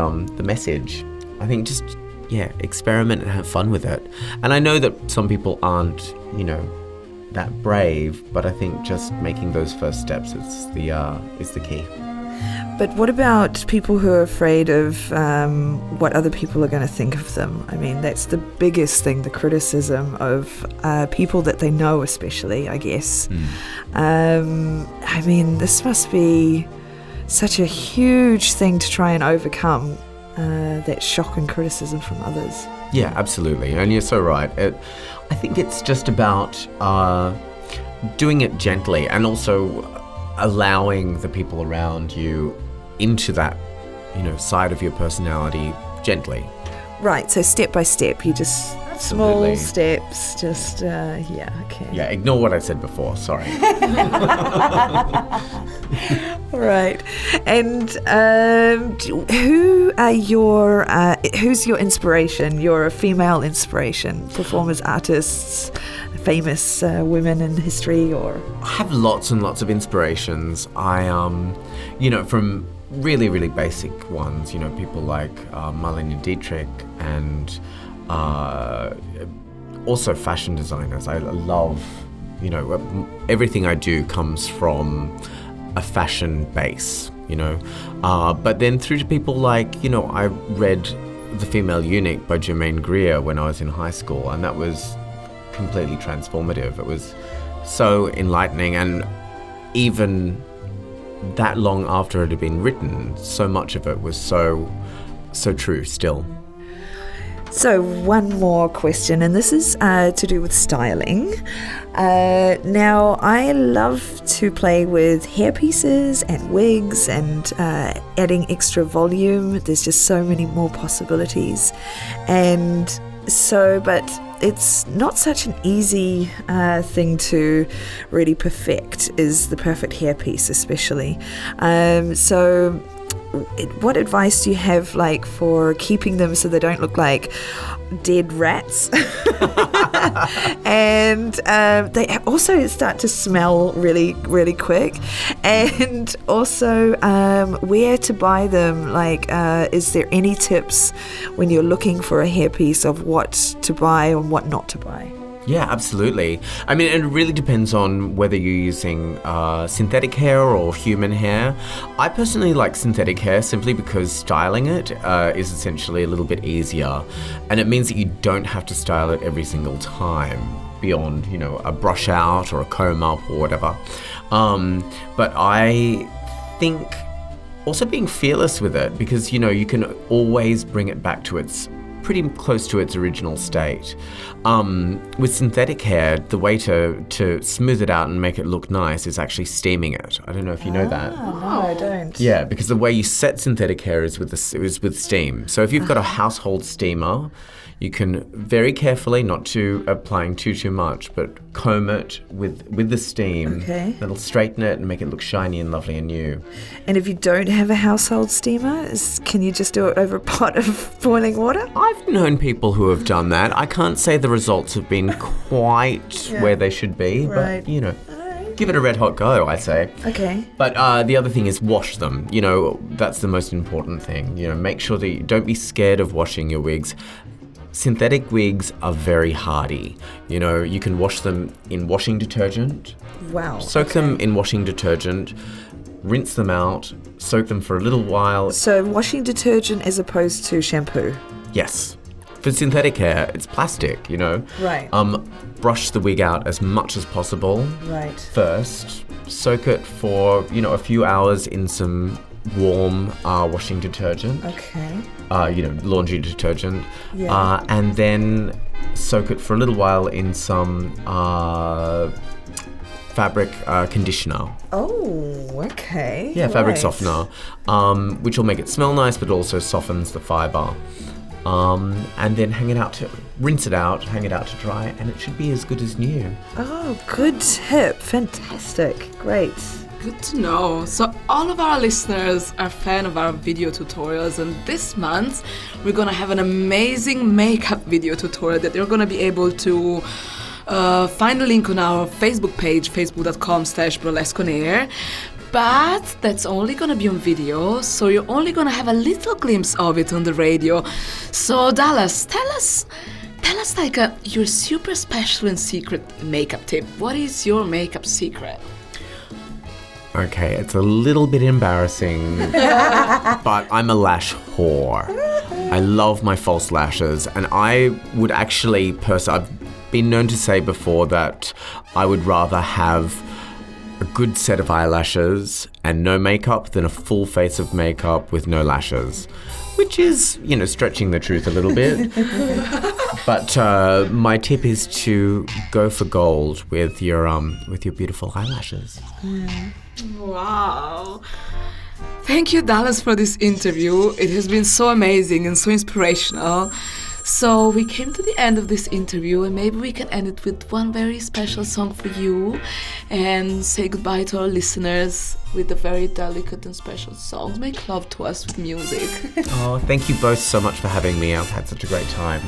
message. I think just, yeah, experiment and have fun with it. And I know that some people aren't, you know, that brave, but I think just making those first steps is the key. But what about people who are afraid of what other people are going to think of them? I mean, that's the biggest thing, the criticism of people that they know especially, I guess. Mm. I mean, this must be such a huge thing to try and overcome, that shock and criticism from others. Yeah, absolutely. And you're so right. I think it's just about doing it gently, and also allowing the people around you into that, you know, side of your personality gently. Right, so step by step, you just Absolutely. Small steps, just, yeah, okay. Yeah, ignore what I said before, sorry. Right, and who's your inspiration, your female inspiration, performers, artists, famous women in history, or? I have lots and lots of inspirations. I, you know, from really, really basic ones, you know, people like Marlene Dietrich, and also fashion designers. I love, you know, everything I do comes from a fashion base, you know. But then through to people like, you know, I read The Female Eunuch by Germaine Greer when I was in high school, and that was completely transformative. It was so enlightening, and even that long after it had been written, so much of it was so true still. So one more question, and this is to do with styling. Now, I love to play with hair pieces and wigs and adding extra volume. There's just so many more possibilities. And so, but it's not such an easy thing to really perfect, is the perfect hairpiece especially. So what advice do you have, like, for keeping them so they don't look like dead rats? And they also start to smell really, really quick. And also where to buy them, like, is there any tips when you're looking for a hairpiece of what to buy and what not to buy? Yeah, absolutely. I mean, it really depends on whether you're using synthetic hair or human hair. I personally like synthetic hair simply because styling it is essentially a little bit easier, and it means that you don't have to style it every single time beyond, you know, a brush out or a comb up or whatever. But I think also being fearless with it, because, you know, you can always bring it back to its pretty close to its original state. With synthetic hair, the way to smooth it out and make it look nice is actually steaming it. I don't know if you know that. No, I don't. Yeah, because the way you set synthetic hair is with steam. So if you've got a household steamer, you can very carefully, not to applying too much, but comb it with the steam. Okay. That'll straighten it and make it look shiny and lovely and new. And if you don't have a household steamer, can you just do it over a pot of boiling water? I've known people who have done that. I can't say the results have been quite where they should be, but, you know. Give it a red hot go, I say. Okay. But the other thing is wash them. You know, that's the most important thing. You know, make sure that you don't be scared of washing your wigs. Synthetic wigs are very hardy. You know, you can wash them in washing detergent. Wow. Soak them in washing detergent, rinse them out, soak them for a little while. So washing detergent as opposed to shampoo? Yes. For synthetic hair, it's plastic, you know. Right. Brush the wig out as much as possible. Right. First, soak it for, you know, a few hours in some warm washing detergent. Okay. You know, laundry detergent. Yeah. And then soak it for a little while in some fabric conditioner. Oh, okay. Yeah, fabric softener, which will make it smell nice, but also softens the fibre. And then rinse it out, hang it out to dry, and it should be as good as new. Oh, good tip. Fantastic. Great. Good to know. So all of our listeners are fan of our video tutorials, and this month we're going to have an amazing makeup video tutorial that you're going to be able to find a link on our Facebook page, facebook.com/burlesqueonair. But that's only going to be on video, so you're only going to have a little glimpse of it on the radio. So Dallas, tell us like your super special and secret makeup tip. What is your makeup secret? Okay, it's a little bit embarrassing, but I'm a lash whore. I love my false lashes, and I would actually, I've been known to say before that I would rather have a good set of eyelashes and no makeup than a full face of makeup with no lashes, which is, you know, stretching the truth a little bit. But my tip is to go for gold with your beautiful eyelashes. Yeah. Wow. Thank you, Dallas, for this interview. It has been so amazing and so inspirational. So we came to the end of this interview, and maybe we can end it with one very special song for you and say goodbye to our listeners with a very delicate and special song. Make love to us with music. Oh, thank you both so much for having me. I've had such a great time.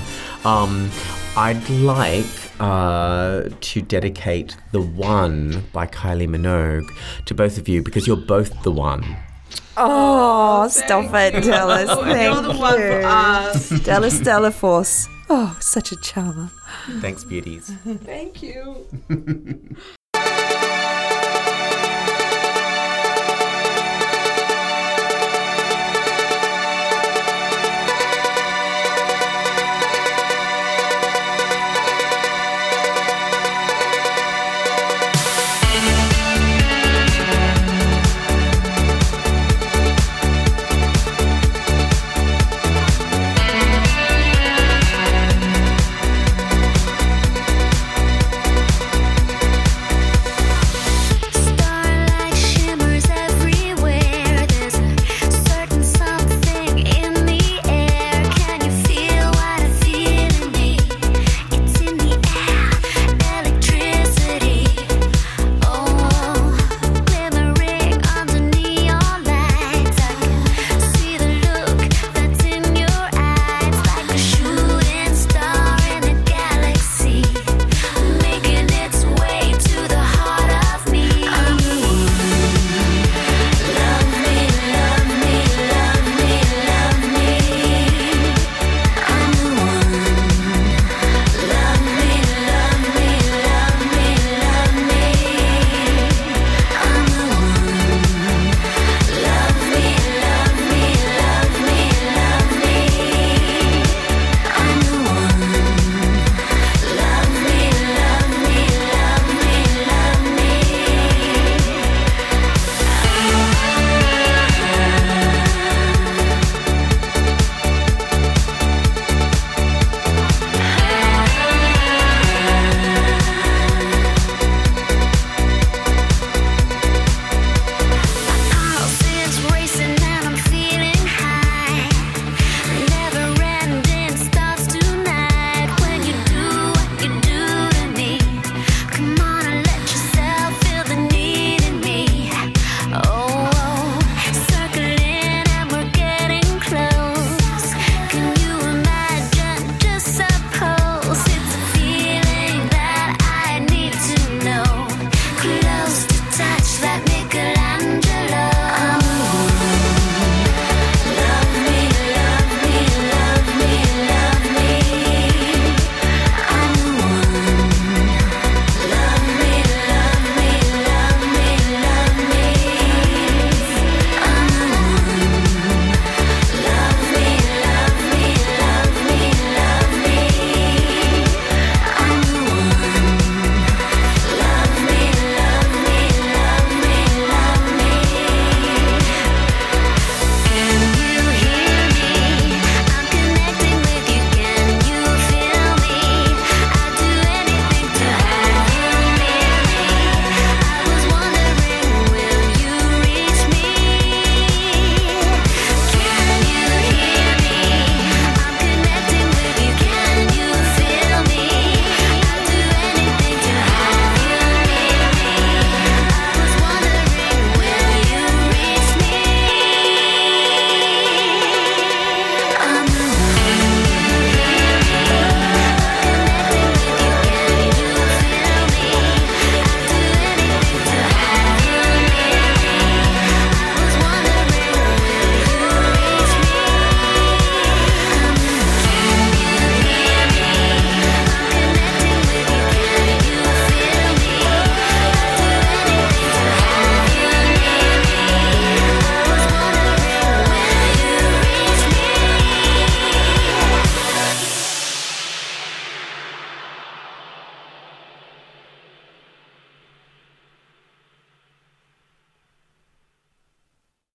I'd like to dedicate The One by Kylie Minogue to both of you, because you're both the one. Oh, stop it, Dallas. Thank you. You're the one for us. Dallas DeLaForce. Oh, such a charmer. Thanks, beauties. Thank you.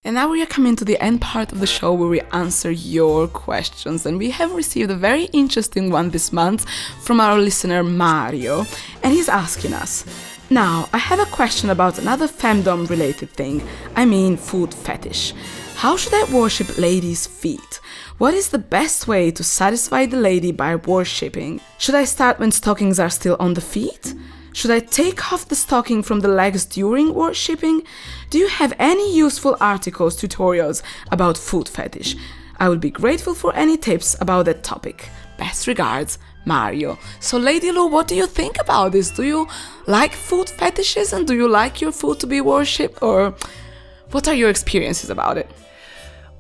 And now we are coming to the end part of the show where we answer your questions, and we have received a very interesting one this month from our listener Mario, and he's asking us, now I have a question about another femdom related thing, I mean food fetish. How should I worship ladies' feet? What is the best way to satisfy the lady by worshipping? Should I start when stockings are still on the feet? Should I take off the stocking from the legs during worshipping? Do you have any useful articles, tutorials about food fetish? I would be grateful for any tips about that topic. Best regards, Mario. So Lady Lou, what do you think about this? Do you like food fetishes and do you like your food to be worshipped, or what are your experiences about it?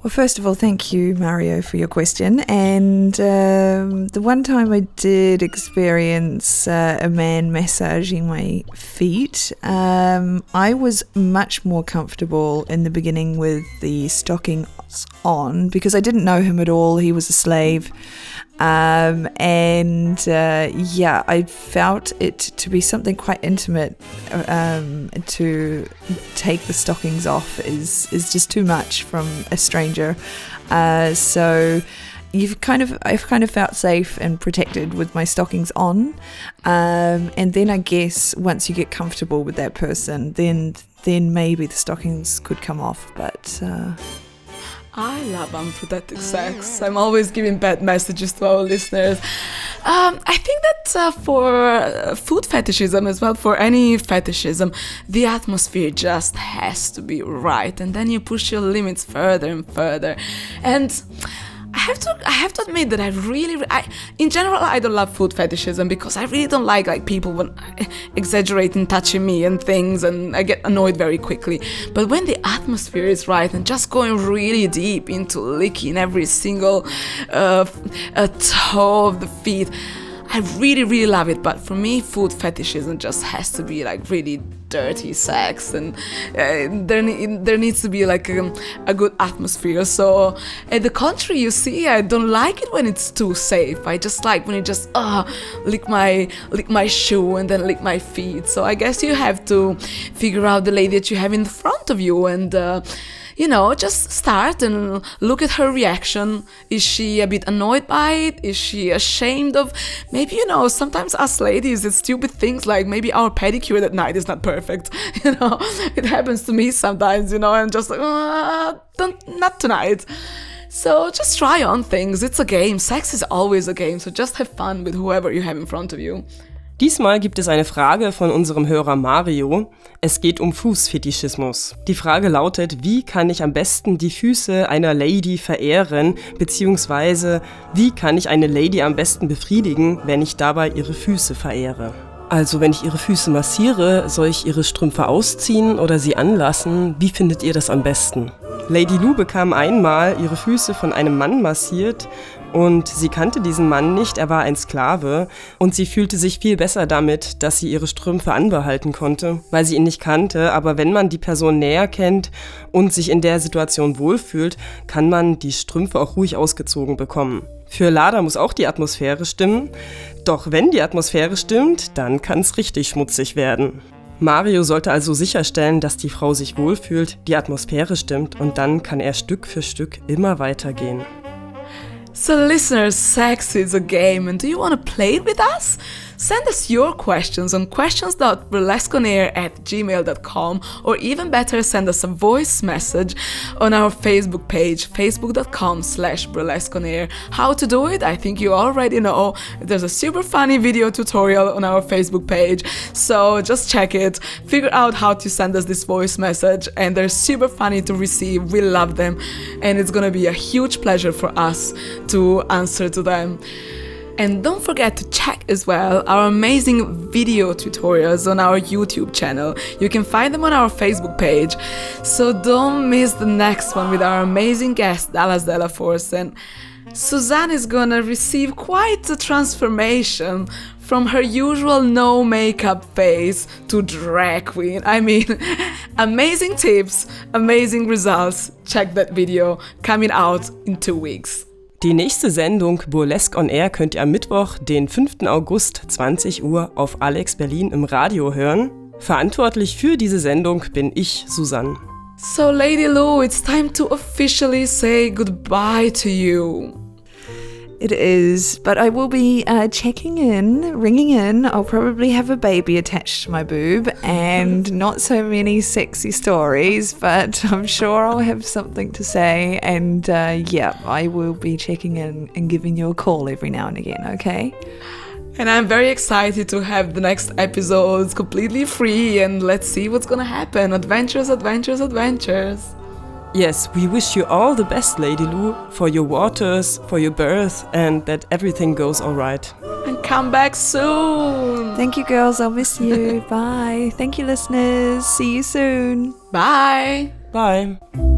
Well, first of all, thank you, Mario, for your question. And the one time I did experience a man massaging my feet, I was much more comfortable in the beginning with the stockings on because I didn't know him at all. He was a slave. Yeah, I felt it to be something quite intimate. To take the stockings off is just too much from a stranger. So I've kind of felt safe and protected with my stockings on. And then I guess once you get comfortable with that person, then maybe the stockings could come off, but. I love unprotected sex. I'm always giving bad messages to our listeners. I think that for food fetishism as well, for any fetishism, the atmosphere just has to be right, and then you push your limits further and further. And I have to admit that I in general, I don't love food fetishism because I really don't like people when exaggerating, touching me and things, and I get annoyed very quickly. But when the atmosphere is right and just going really deep into licking every single toe of the feet, I really, really love it. But for me, food fetishism just has to be like really dirty sex, and there needs to be like a good atmosphere. So at the contrary, you see, I don't like it when it's too safe. I just like when you just lick my shoe and then lick my feet. So I guess you have to figure out the lady that you have in front of you, and just start and look at her reaction. Is she a bit annoyed by it? Is she ashamed of? Maybe, sometimes us ladies, it's stupid things like maybe our pedicure that night is not perfect. It happens to me sometimes, I'm just like, not tonight. So just try on things. It's a game. Sex is always a game. So just have fun with whoever you have in front of you. Diesmal gibt es eine Frage von unserem Hörer Mario. Es geht um Fußfetischismus. Die Frage lautet, wie kann ich am besten die Füße einer Lady verehren, beziehungsweise wie kann ich eine Lady am besten befriedigen, wenn ich dabei ihre Füße verehre? Also wenn ich ihre Füße massiere, soll ich ihre Strümpfe ausziehen oder sie anlassen? Wie findet ihr das am besten? Lady Lou bekam einmal ihre Füße von einem Mann massiert und sie kannte diesen Mann nicht, er war ein Sklave und sie fühlte sich viel besser damit, dass sie ihre Strümpfe anbehalten konnte, weil sie ihn nicht kannte, aber wenn man die Person näher kennt und sich in der Situation wohlfühlt, kann man die Strümpfe auch ruhig ausgezogen bekommen. Für Lada muss auch die Atmosphäre stimmen, doch wenn die Atmosphäre stimmt, dann kann's richtig schmutzig werden. Mario sollte also sicherstellen, dass die Frau sich wohlfühlt, die Atmosphäre stimmt und dann kann er Stück für Stück immer weitergehen. So listeners, sex is a game, and do you want to play it with us? Send us your questions on questions.burlesqueonair@gmail.com, or even better, send us a voice message on our Facebook page, facebook.com/burlesqueonair. How to do it? I think you already know. There's a super funny video tutorial on our Facebook page, so just check it, figure out how to send us this voice message, and they're super funny to receive. We love them, and it's gonna be a huge pleasure for us to answer to them. And don't forget to check as well our amazing video tutorials on our YouTube channel. You can find them on our Facebook page. So don't miss the next one with our amazing guest, Dallas DeLaForce. And Suzanne is gonna receive quite a transformation from her usual no makeup face to drag queen. I mean, amazing tips, amazing results. Check that video coming out in 2 weeks. Die nächste Sendung Burlesque on Air könnt ihr am Mittwoch, den 5. August, 20 Uhr auf Alex Berlin im Radio hören. Verantwortlich für diese Sendung bin ich, Susanne. So Lady Lou, it's time to officially say goodbye to you. It is, but I will be checking in, ringing in. I'll probably have a baby attached to my boob and not so many sexy stories, but I'm sure I'll have something to say. And yeah, I will be checking in and giving you a call every now and again, okay? And I'm very excited to have the next episodes completely free, and let's see what's gonna happen. Adventures, adventures, adventures. Yes, we wish you all the best, Lady Lou, for your waters, for your birth, and that everything goes all right. And come back soon. Thank you, girls. I'll miss you. Bye. Thank you, listeners. See you soon. Bye. Bye.